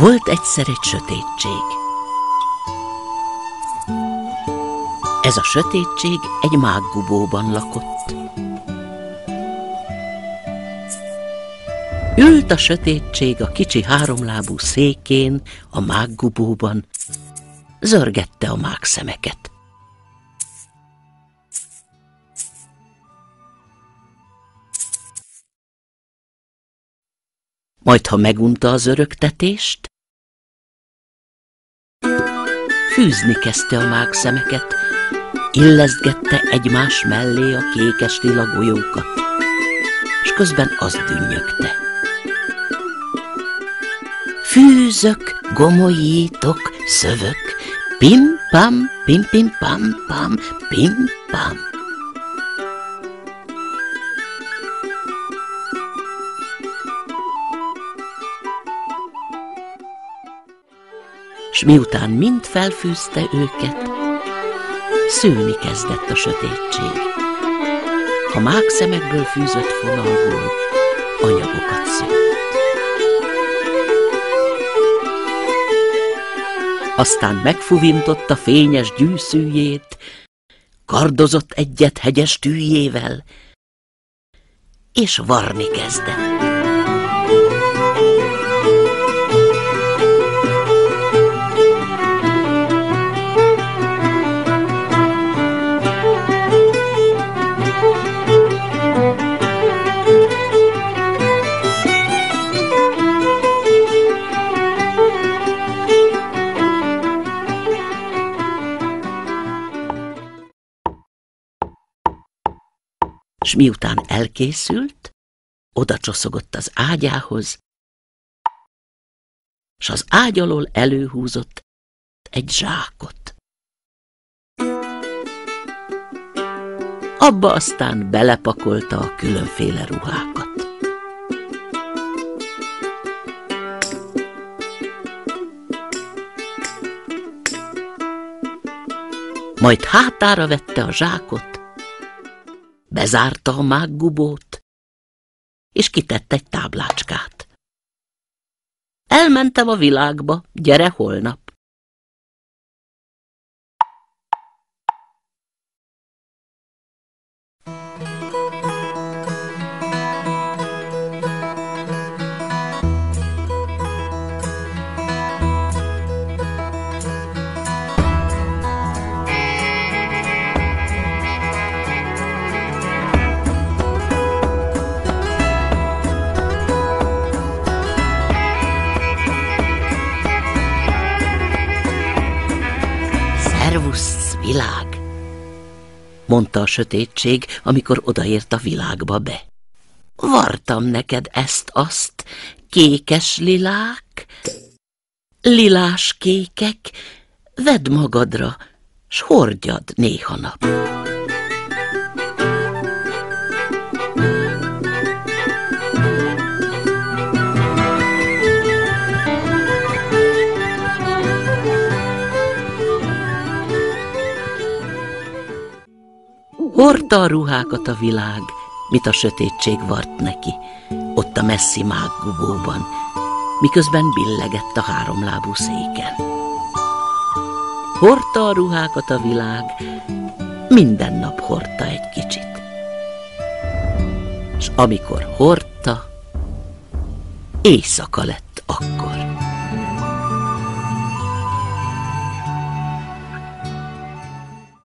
Volt egyszer egy sötétség. Ez a sötétség egy mággubóban lakott. Ült a sötétség a kicsi háromlábú székén a mággubóban, zörgette a mágszemeket. Majd, ha megunta az zörögtetést, fűzni kezdte a mágszemeket, illesztgette egymás mellé a kékes-lila golyókat, és közben azt dünnyögte. Fűzök, gomolyítok, szövök, pim-pam, pim-pim-pam-pam, pim-pam. S miután mind felfűzte őket, szőni kezdett a sötétség. A mágszemekből fűzött fonalból anyagokat szőtt. Aztán megfuvintotta fényes gyűszűjét, kardozott egyet hegyes tűjével, és varni kezdett. S miután elkészült, oda csoszogott az ágyához, s az ágy alól előhúzott egy zsákot. Abba aztán belepakolta a különféle ruhákat. Majd hátára vette a zsákot, bezárta a mággubót, és kitett egy táblácskát. Elmentem a világba, gyere holnap! Szervusz, világ! Mondta a sötétség, amikor odaért a világba be. Vartam neked ezt-azt, kékes lilák, lilás kékek, vedd magadra, s hordjad néha nap. Hordta a ruhákat a világ, mit a sötétség vart neki, ott a messzi mággubóban, miközben billegett a háromlábú széken. Hordta a ruhákat a világ, minden nap hordta egy kicsit. És amikor hordta, éjszaka lett akkor.